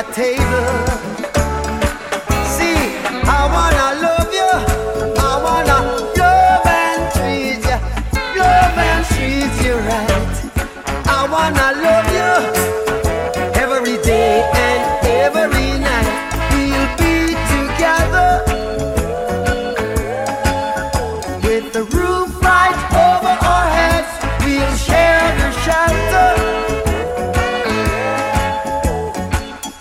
my table. See, I wanna love you, I wanna love and treat you right. I wanna love you every day and every night. We'll be together with the roof right over our heads. We'll share the shelter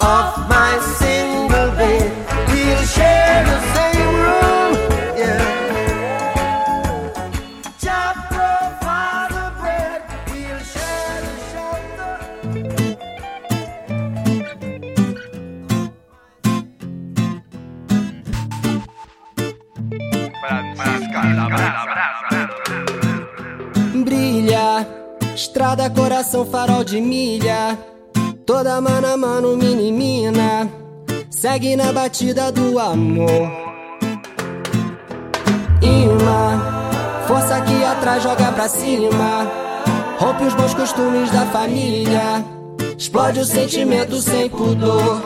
of my single bed. We'll share the same room, yeah. Jah provide the bread. We'll share the shelter. Brilha, estrada, coração, farol de milha. Toda mano a mano, mini mina, segue na batida do amor. Imã, força que atrás joga pra cima, rompe os bons costumes da família, explode o sentimento sem pudor.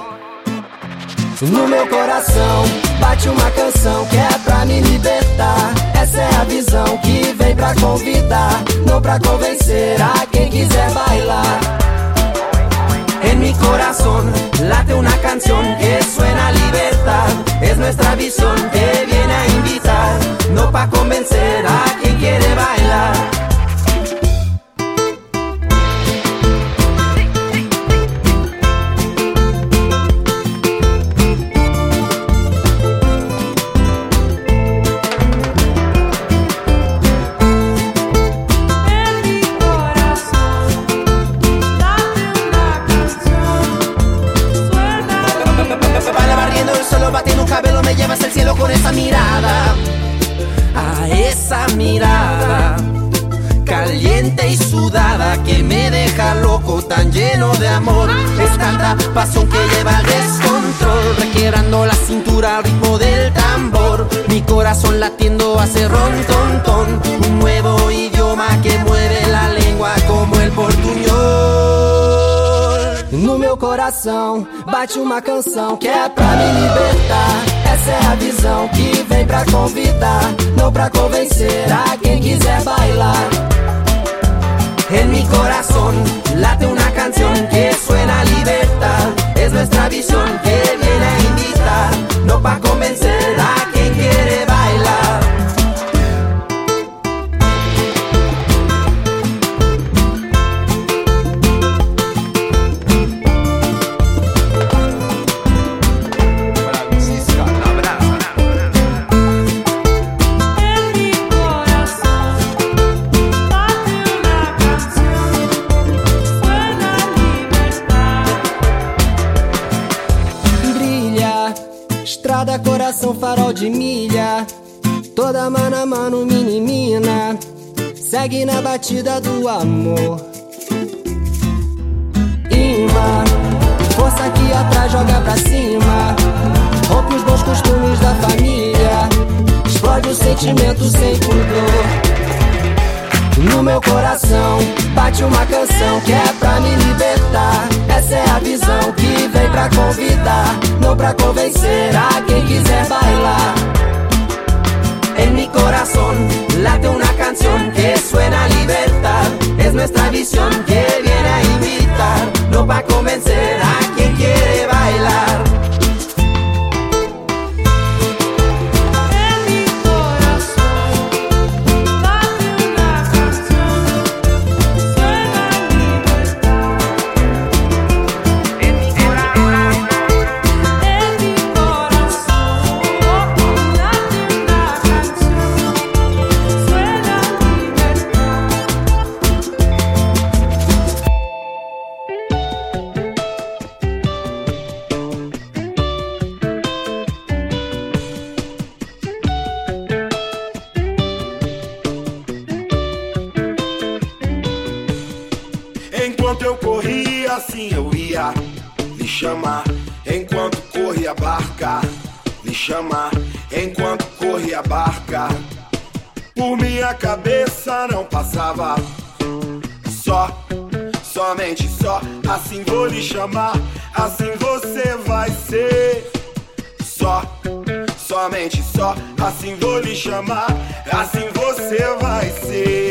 No meu coração bate uma canção que é pra me libertar. Essa é a visão que vem pra convidar, não pra convencer a quem quiser bailar. En mi corazón late una canción que suena a libertad. Es nuestra visión que viene a invitar, no pa' convencer a quien quiere bailar. Con esa mirada caliente y sudada que me deja loco, tan lleno de amor. Es tanta pasión que lleva al descontrol, requebrando la cintura al ritmo del tambor. Mi corazón latiendo hace ron, ton, ton, un nuevo idioma que mueve la lengua como el portuñol. No meu coração bate uma canção que é pra me libertar. Essa é a visão que vem pra convidar, não pra convencer a quem quiser bailar. En mi corazón late una canción que suena a libertad. Es nuestra visión que viene a invitar, no pa' convencer a quien quiere bailar. Coração, farol de milha, toda mano a mano, mini mina, segue na batida do amor. Imã, força que atrás joga pra cima, rompe os bons costumes da família, explode o sentimento sem pudor. No meu coração bate uma canção que é pra me libertar. Essa é a visão que vem pra convidar, não pra convencer a quien quiser bailar. En mi corazón late una canción que suena a libertad. Es nuestra visión que viene a invitar, no pa' convencer a quien quiere bailar. Enquanto corria a barca, por minha cabeça não passava. Só novamente. Só assim vou lhe chamar, assim você vai ser. Só, somente, só assim vou lhe chamar, assim você vai ser.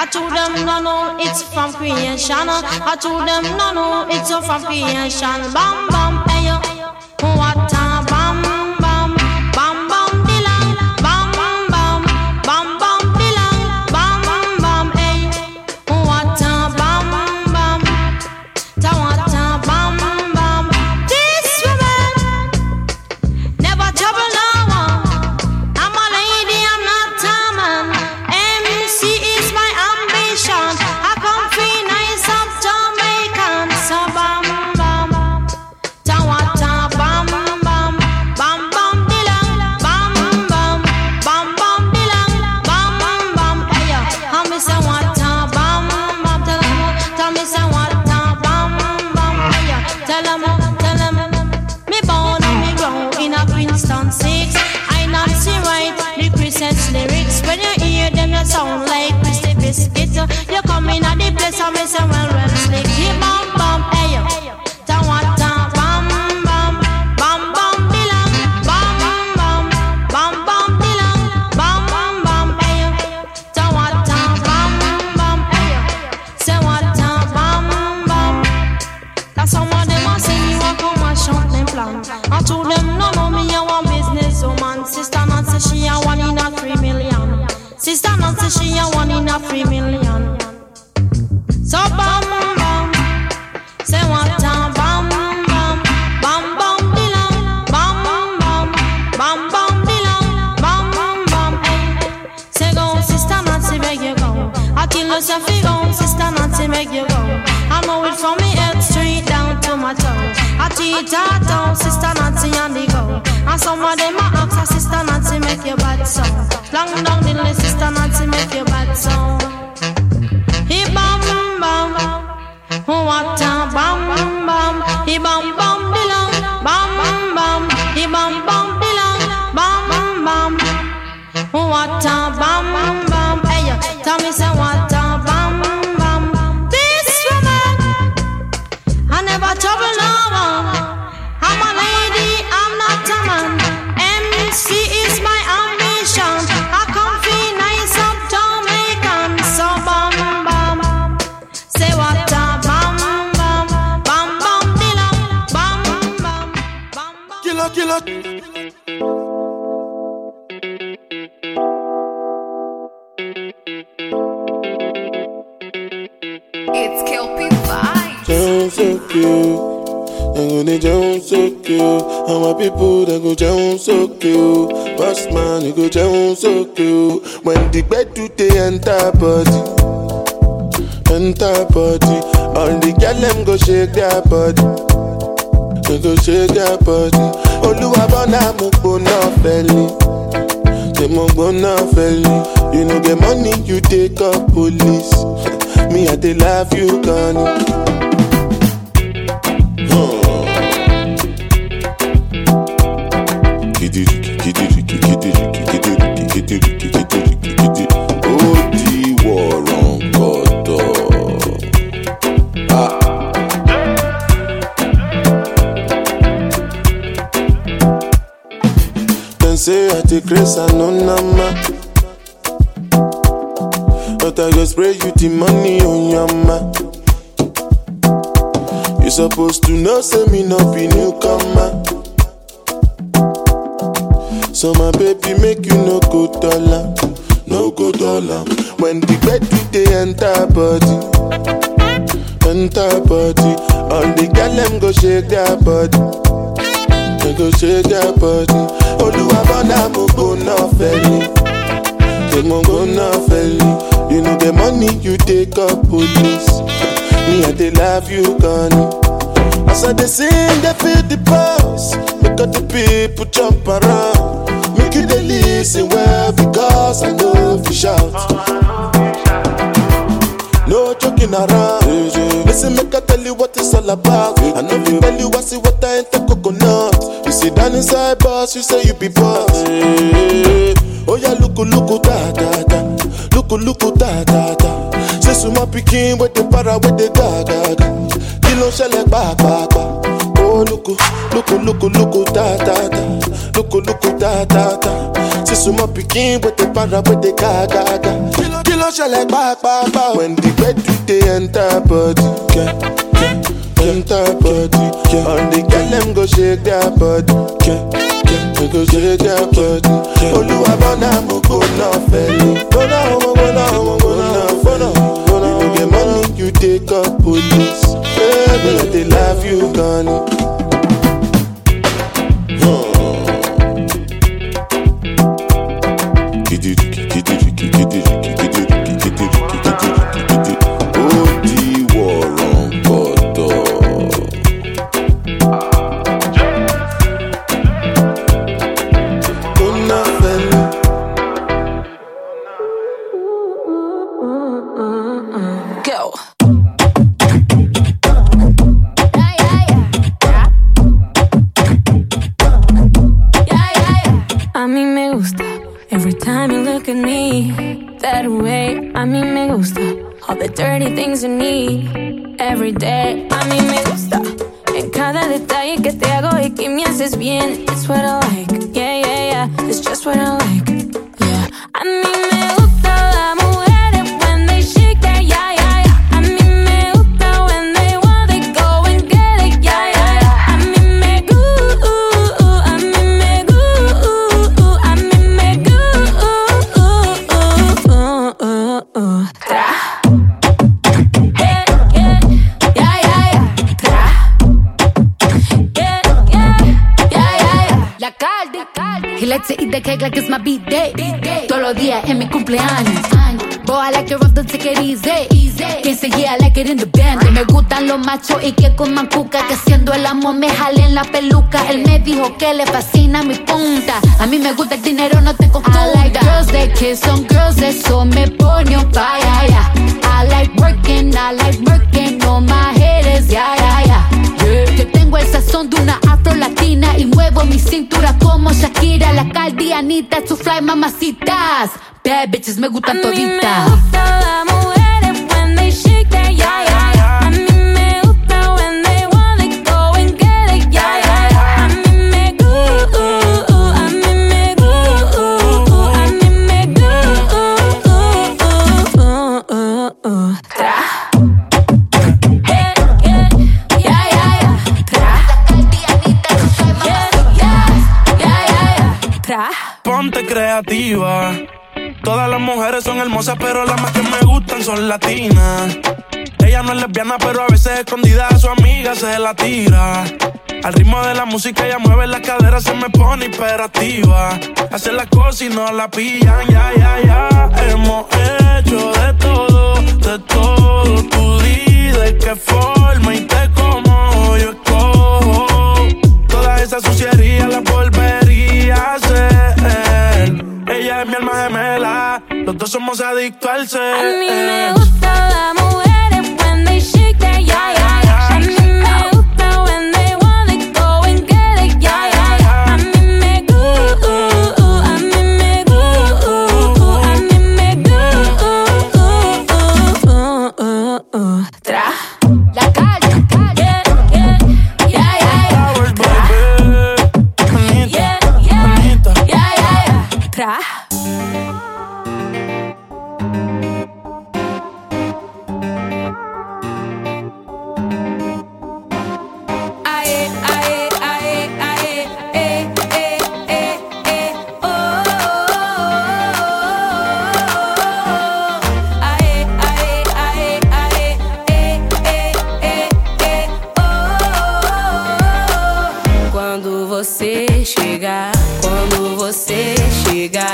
I told them no, it's from creation. I told them no, it's from creation. Bam bam, hey yo, what a bam bam, bam bam dilang, bam bam, bam bam dilang, bam bam, hey, what a bam bam, what a bam bam. This woman never trouble no one. I'm a lady, I'm not a man. I come free nice of Jamaican, so bam bam, sound like Mr. Biscuit. You come in at the place and me say, well, well, slicky bum bum, hey yo. Ta wa ta bum bum, bum bum belong, bum bum, bum bum belong, bum bum bum, hey yo. Ta wa ta bum bum, hey yo. Say wa ta bum bum. That's how one them a sing, you a come a shout them plan. I told them no no, me a one business woman. Sister Nancy, she a one in a 3 million. Sister Nancy, she a one in a 3 million. So bam bam, say one time bam bam, bam bam belong, bam bam, bam bam belong, bam bam. Say go, Sister Nancy, make you go. I kill yourself, you go, Sister Nancy, make you go. I know it from me head straight down to my toe. I teach her down, Sister Nancy, and they go. And some of them I ask her, Sister Nancy, make you bad song. Long down the list, Sister Nancy, make you bad song. He bam bam, what a bam bam. He bam bam belong, bam bam. He bam bam belong, bam bam. What a bam bam, hey yo. Tell me say what a bam bam. This woman, I never trouble no one. I'm a lady, I'm not a man. MC is my ambition. Killer. It's Kelpie Vibes. Down so cute, I'm gonna down so cute. How my people that go down so cute. Boss man, you go down so cute. When the bed do the enter body, all the girl them go shake their body. They go shake their body. Oluwabona mo gbona feli. They mo gbona feli. You no get money, you take up police. Me I dey love you, Connie. Oh, the war on God. Ah. Say I take grace and no nama. But I go spray you the money on your ma. You supposed to know, say me not be newcomer. So my baby make you no go dollar, no go dollar. When the bed do they enter body, all the girl them go shake their body. They go shake their body. Oluwabona mo gbona feli. They mo gbona feli. You know the money you take up police. Me and they love you, Connie. As I they sing, they feel the pulse. Because the people jump around. Make you they listen well because I know if you shout. No joking around. Listen, make I tell you what it's all about. I know we tell you I see what I ain't the coconut. You sit down inside boss, you say you be boss. Oh yeah, look da da da. Look da da da. Say so my picking with the para with the da da da. Kilo shell ba ba ba. Oh look da da da. Look da da da. Say so my picking with the para with the da da da. Like back, back, back. When the bed do they enter body, enter body, all the girl them go shake their body, they go shake their body. Oluwabona mo gbona feli, gbona. You get money, you take up police. Baby, they love you, Connie. Every time you look at me, that way. A mí me gusta all the dirty things you need every day. A mí me gusta en cada detalle que te hago y que me haces bien. It's what I like, yeah, yeah, yeah. It's just what I like, yeah. A mí me gusta la mujer when they shake that, yeah, yeah, yeah. A mí me gusta when they want to go and get it, yeah, yeah, yeah. A mí me gu, a mí me gu. Tra. He likes to eat the cake like it's my b-day. Todos los días en mi cumpleaños. Boy, I like your rough, don't take it easy. Can't say yeah, I like it in the band. Me gustan los machos y que coman cuca, que siendo el amo me jalen la peluca. Él me dijo que le fascina mi punta. A mí me gusta el dinero, no te confunda. I like girls that kiss on girls, eso me pone un pa, yeah, yeah. I like working on my haters, yeah, yeah, yeah, yeah. Yo tengo el sazón de una afro-latina y muevo mi cintura como Shakira, la caldianita, su fly mamacitas. Bad bitches me gustan toditas. A mí me gusta la mujer when they shake their yeah, yeah, yeah. A mí me gusta when they wanna go and get it, yeah, yeah, yeah. A mí me gu, a mí me gu, a mí me gu, Tra. Ponte creativa. Todas las mujeres son hermosas, pero las más que me gustan son latinas. Ella no es lesbiana, pero a veces escondida a su amiga se la tira. Al ritmo de la música ella mueve las caderas, se me pone hiperactiva. Hace las cosas y no la pillan, ya, ya, ya. Hemos hecho de todo, tú di de qué forma y te como yo escojo. Toda esa suciería la volvería a hacer. Ella es mi alma gemela, los dos somos adictos al ser. A mí me gusta la mujer when they shake their yeah, yeah, yeah. A mí me gusta when they wanna go and get it, yeah, yeah, yeah. A mí me gu, a mí me gu, a mí me gu, Tra. La calle, yeah, yeah, yeah, yeah, yeah. Tra. Quando você chegar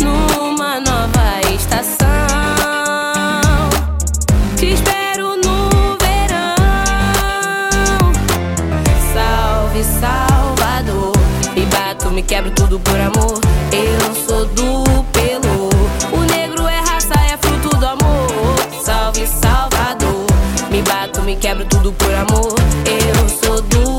numa nova estação, te espero no verão. Salve Salvador, me bato, me quebro tudo por amor. Eu não sou do pelo, o negro é raça, é fruto do amor. Salve Salvador, me bato, me quebro tudo por amor. Eu sou do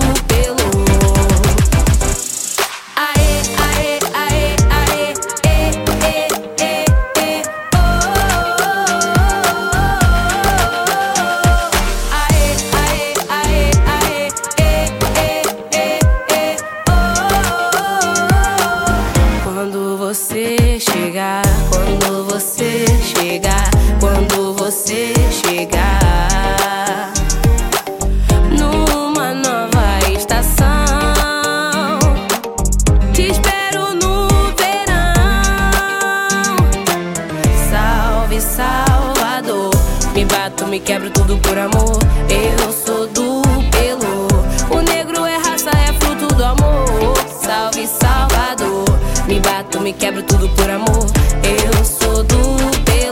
me quebro tudo por amor. Eu sou do pelo, o negro é raça, é fruto do amor. Salve Salvador, me bato, me quebro tudo por amor. Eu sou do pelo.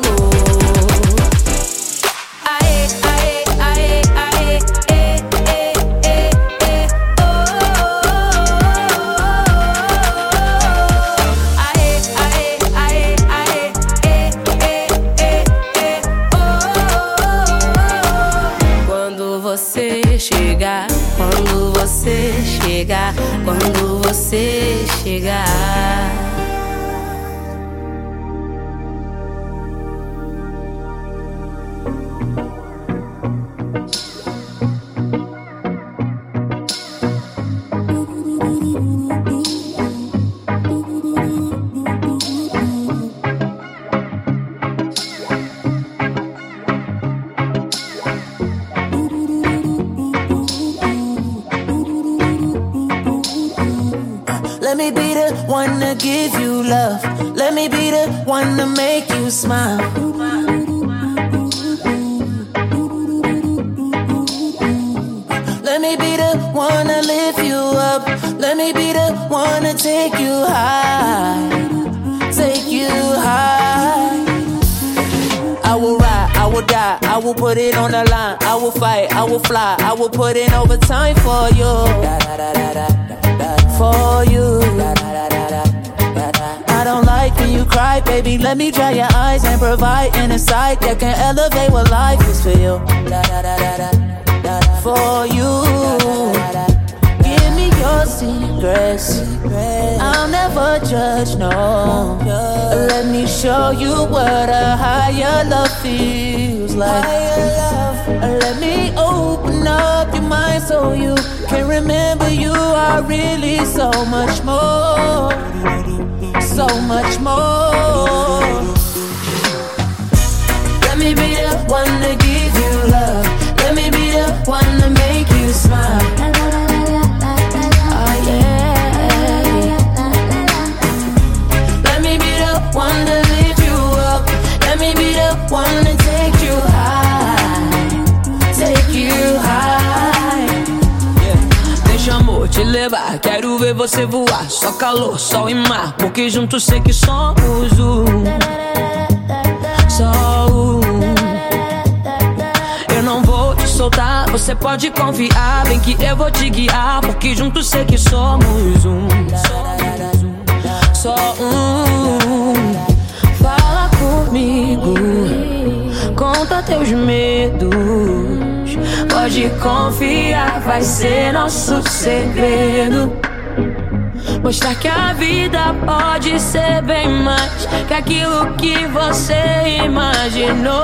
Aê, aê, aê, aê, aê, aê, aê, aê, oh. Aê, aê, aê, aê, aê, aê, aê, aê, oh. Você chegar quando você você chegar, quando você chegar. Let me be the one to give you love. Let me be the one to make you smile. Let me be the one to lift you up. Let me be the one to take you high. Take you high. I will ride, I will die, I will put it on the line. I will fight, I will fly, I will put in overtime for you. For you, I don't like when you cry, baby. Let me dry your eyes and provide an insight that can elevate what life is for you. For you, give me your secrets. I'll never judge, no. Let me show you what a higher love feels like. Let me open up your mind so you can remember you are really so much more, so much more. Let me be the one to give you love. Let me be the one to make you smile. Oh yeah. Let me be the one to lift you up. Let me be the one to take you high, take you high. Te levar, quero ver você voar. Só calor, sol e mar, porque juntos sei que somos um. Só um. Eu não vou te soltar, você pode confiar. Vem que eu vou te guiar, porque juntos sei que somos um. Só um. Fala comigo, conta teus medos. Pode confiar, vai ser nosso segredo. Mostrar que a vida pode ser bem mais que aquilo que você imaginou.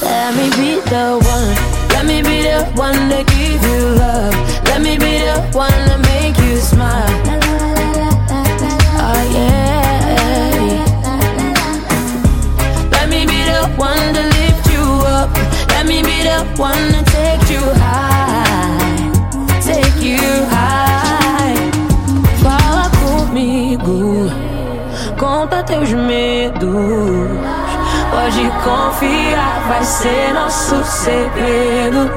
Let me be the one. Let me be the one to give you love. Let me be the one to make you smile. Oh yeah. One to lift you up. Let me be the one to take you high, take you high. Fala comigo, conta teus medos. Pode confiar, vai ser nosso segredo.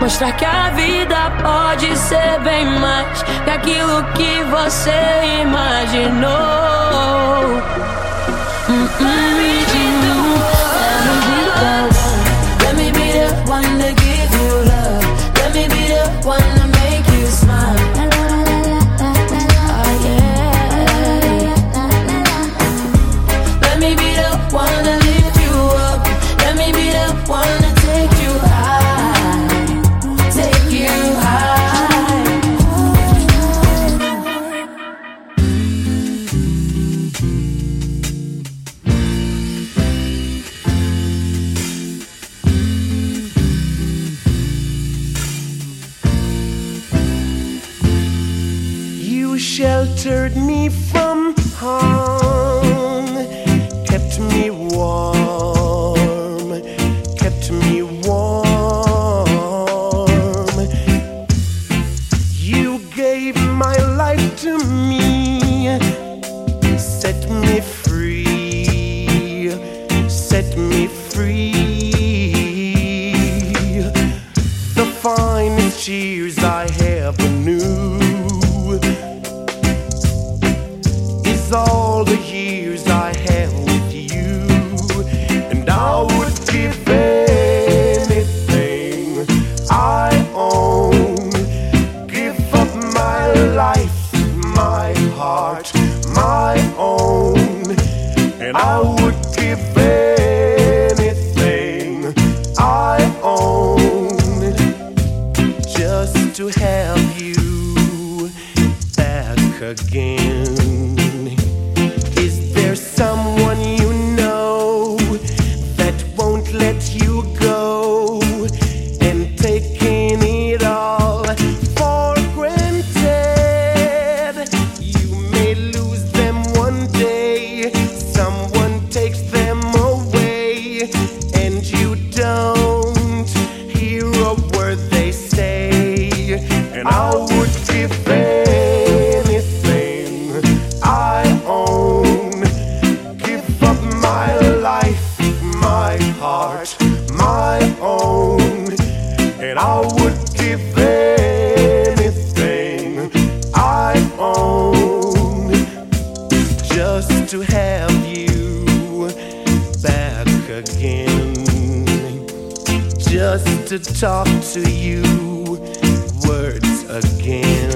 Mostrar que a vida pode ser bem mais que aquilo que você imaginou. Let me be the one to give you love. Let me be the one to make you smile. Oh yeah. Let me be the one to lift you up. Let me be the one to take you sheltered me from harm, kept me warm, kept me warm. You gave my life to me, set me free, set me free. The finest years I ever knew, all the years I have with you, and I would give anything I own, give up my life, my heart, my own, and I would give anything. heart my own, and I would give anything I own just to have you back again, just to talk to you words again.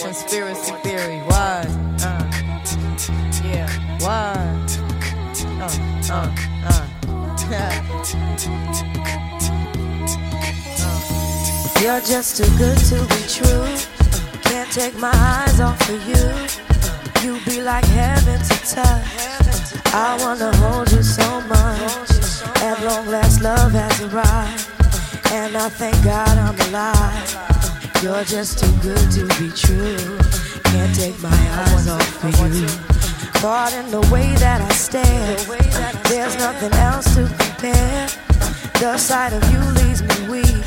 Conspiracy theory, why? Yeah, why? You're just too good to be true. Can't take my eyes off of you. You be like heaven to touch. I wanna hold you so much. At long last, love has arrived, and I thank God I'm alive. You're just too good to be true. Can't take my eyes off of you. Caught in the way that I stare. There's nothing else to compare. The sight of you leaves me weak.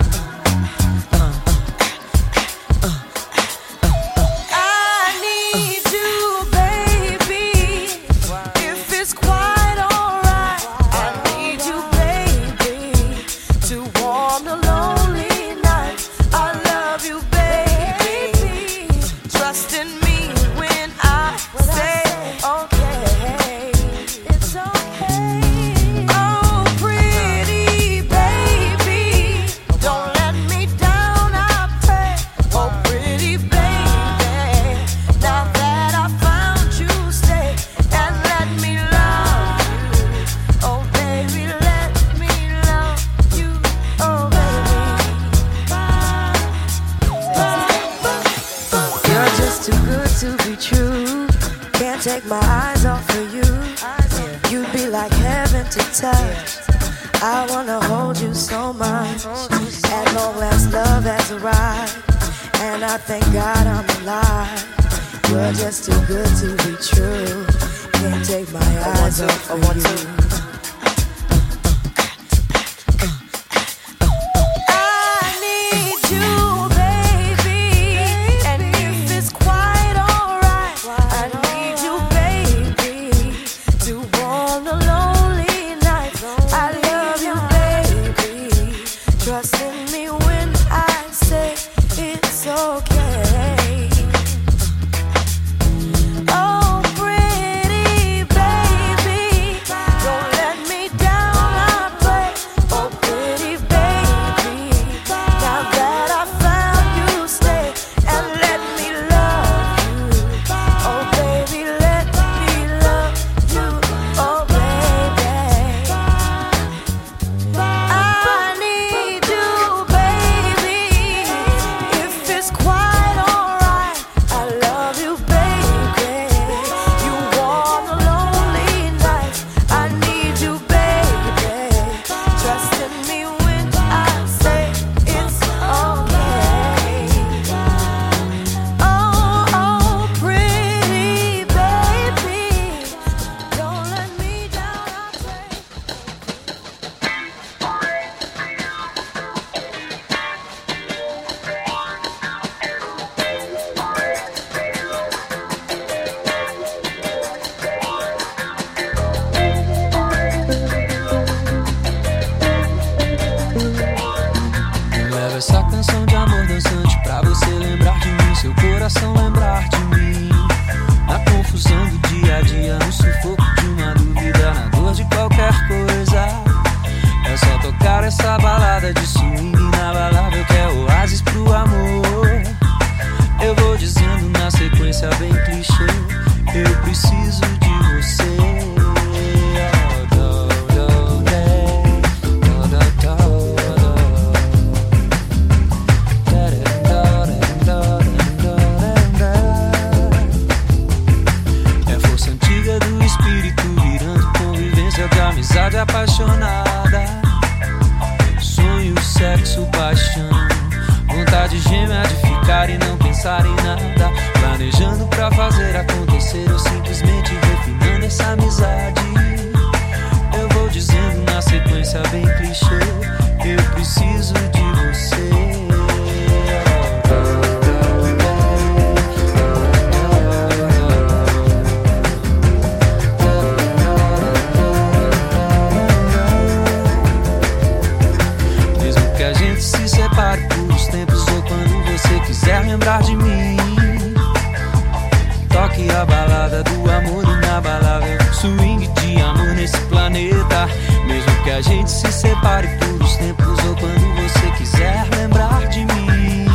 mesmo que a gente se separe por uns tempos ou quando você quiser lembrar de mim.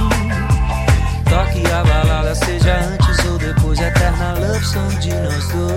Toque a balada, seja antes ou depois, eterna love song de nós dois.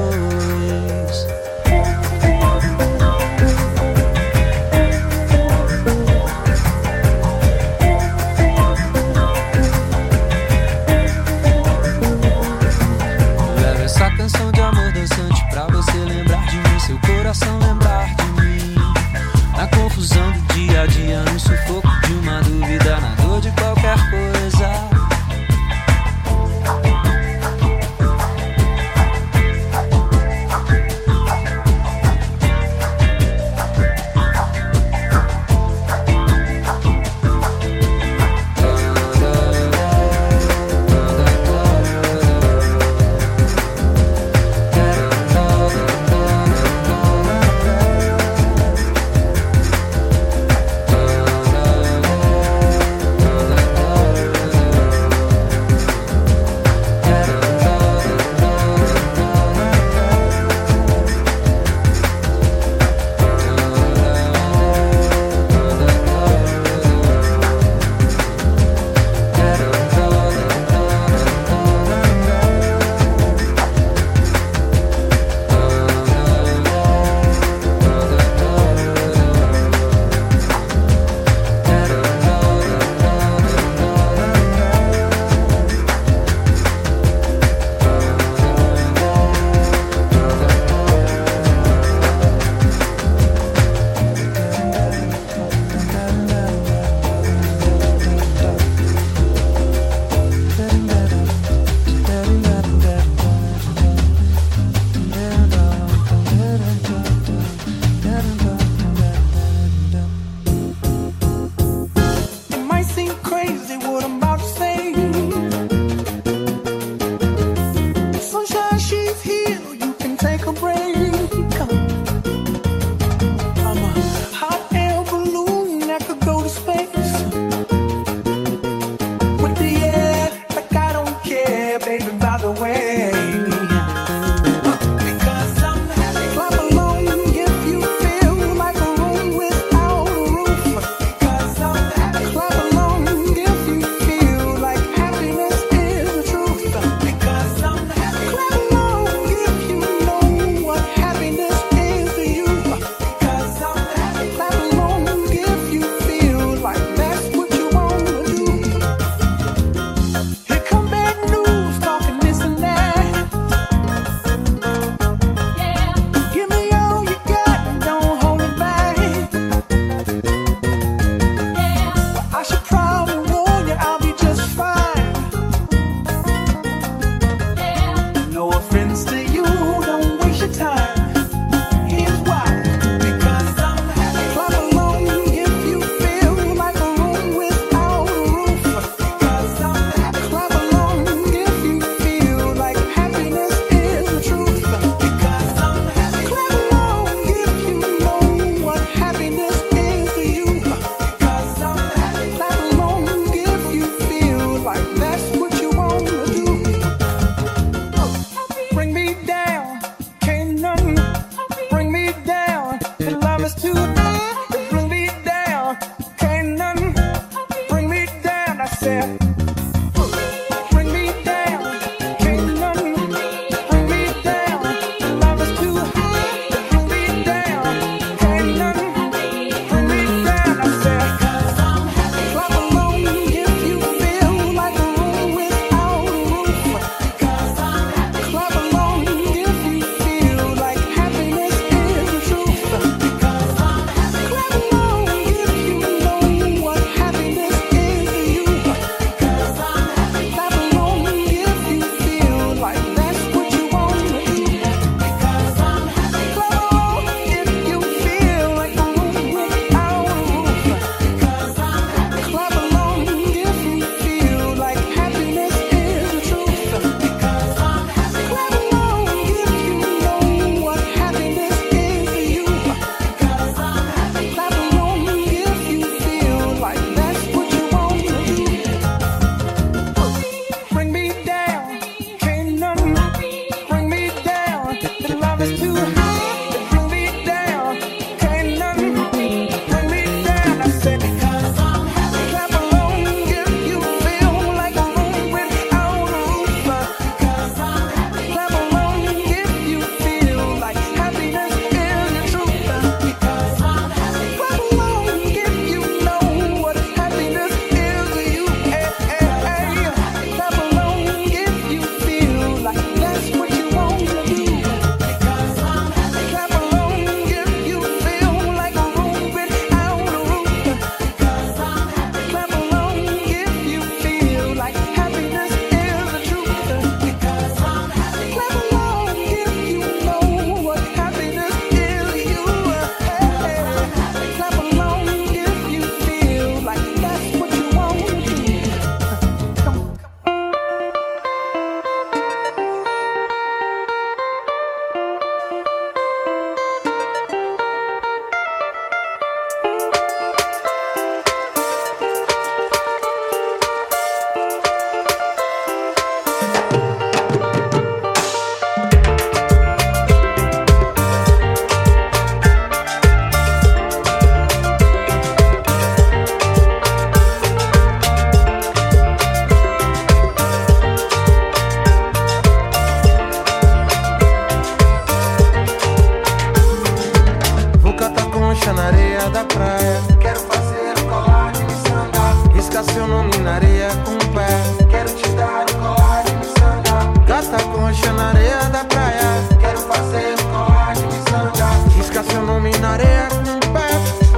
da praia. Quero fazer colar de miçanga, riscar seu nome na areia com o pé. Quero te dar um colar de miçanga, gata concha na areia da praia. Quero fazer colar de miçanga, riscar seu nome na areia com o pé.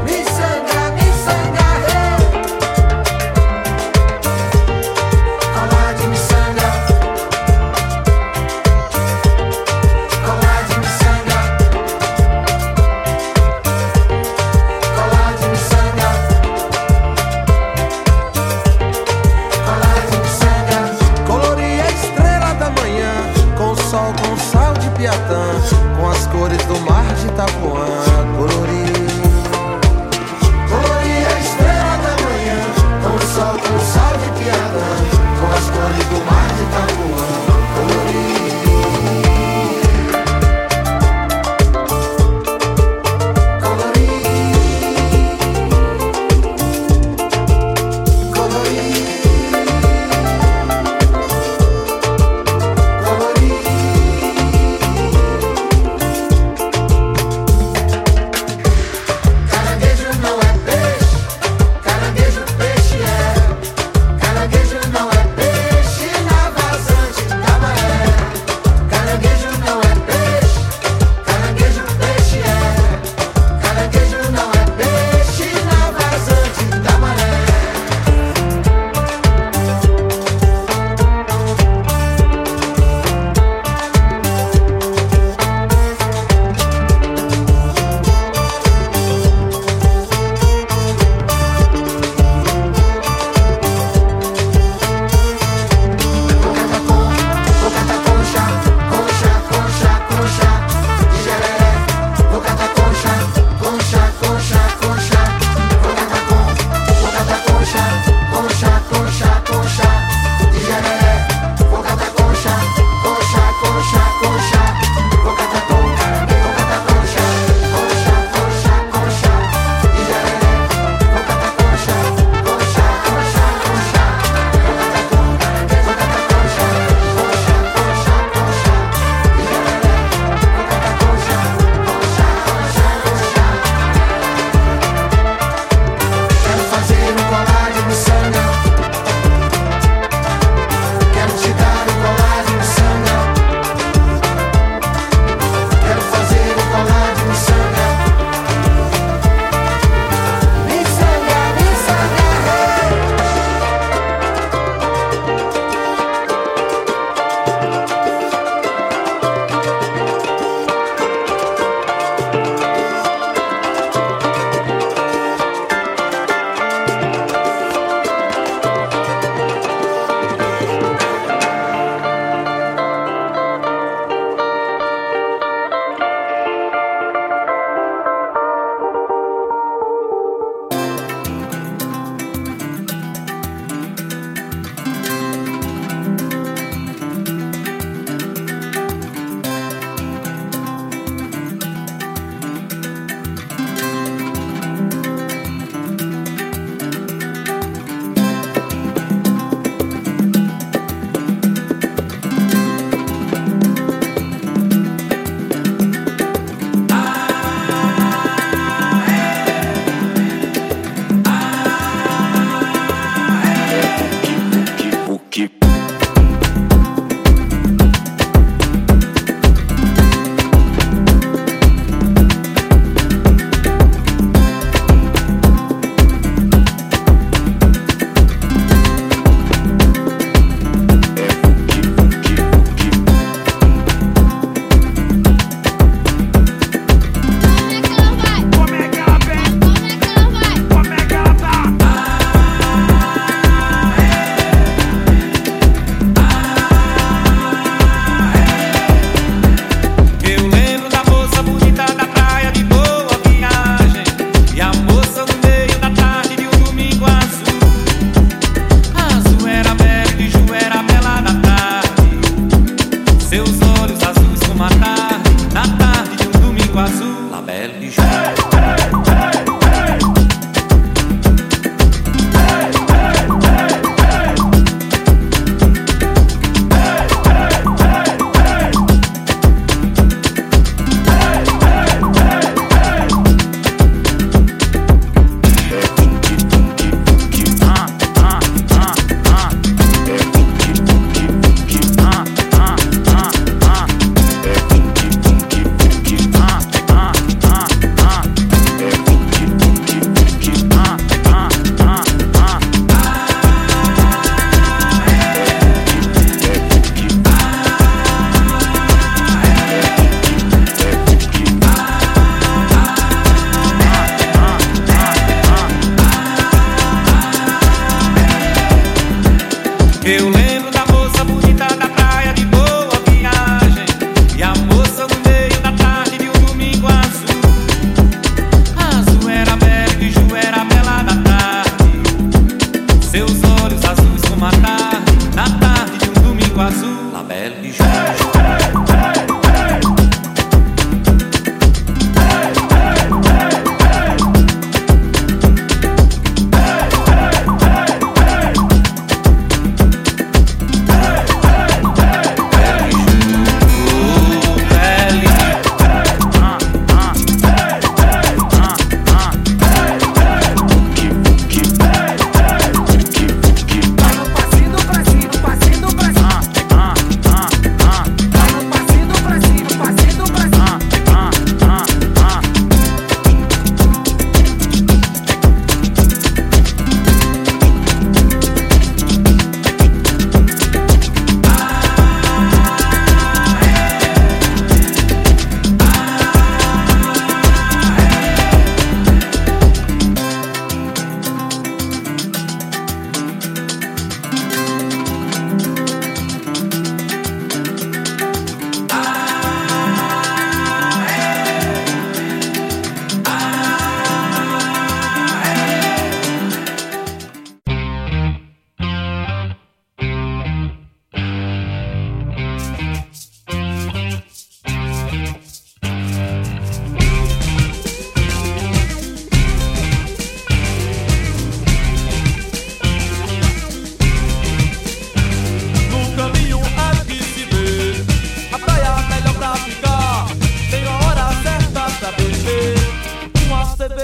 Miçanga, miçanga, colar de miçanga, colar de miçanga, colar de miçanga, colar de miçanga. Colori a estrela da manhã com o sol, com o sal de Piatã, com as cores do mar de Itapuã. Colori a estrela da manhã com o sol, com o sal de Piatã, com as cores do mar de Itapuã.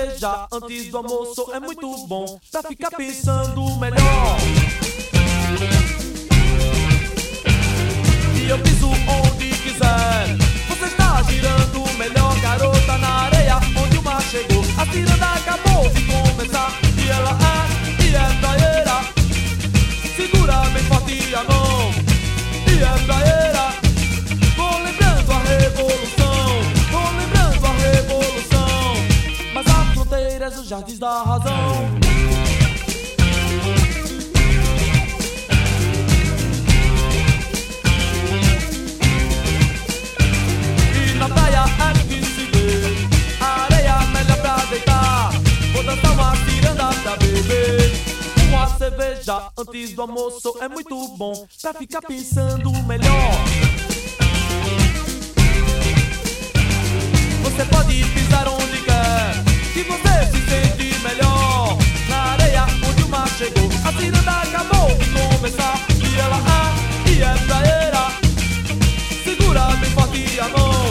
planejar antes do almoço é muito bom pra ficar pensando melhor. E eu piso onde quiser. Você está girando melhor, garota, na areia onde o mar chegou. A tirada acabou de começar e ela é praeira. Segura bem forte a mão e é praeira. Vou lembrando a revolução, vou lembrando a revolução. Mas há fronteiras, os jardins da razão. Uma cerveja antes do almoço é muito bom pra ficar pensando melhor. Você pode pisar onde quer, que você se sente melhor. Na areia onde o mar chegou, a tirada acabou de começar. E ela e é praeira. Segura bem forte a mão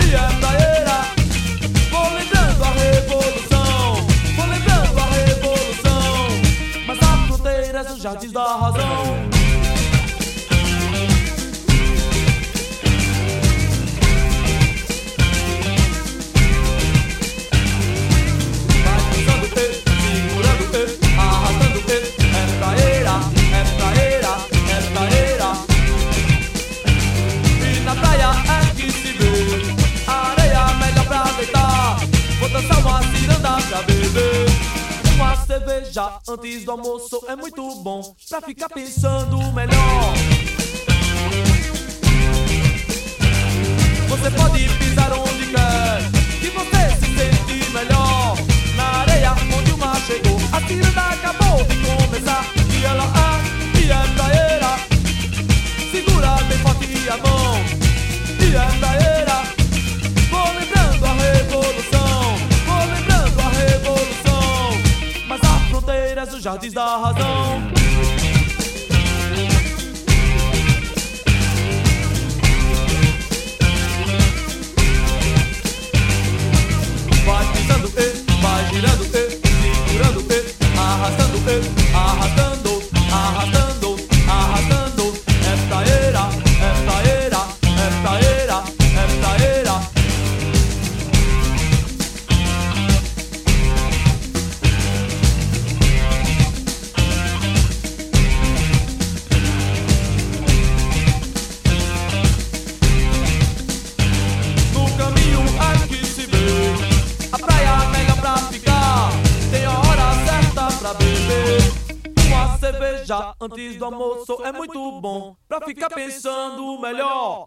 e é praeira. Vou lembrando a revolução, os jardins da razão. Vai pisando-te, segurando-te, arrastando-te. É praeira, é praeira, é praeira. E na praia é que se vê a areia melhor pra deitar. Vou dançar uma ciranda pra beber. Uma cerveja antes do almoço é muito bom pra ficar pensando melhor. Você pode pisar onde quer, que você se sente melhor. Na areia onde o mar chegou, a tirada acabou de começar. E ela e é praeira. Segura bem forte a mão e é praeira. Vou lembrando a revolução, vou lembrando a revolução. Fronteiras, os jardins da razão. Vai pisando e vai girando e segurando e arrastando e arrastando, arrastando, arrastando. É praeira, é praeira, é praeira, é praeira. Cerveja antes do almoço é muito bom pra ficar pensando melhor.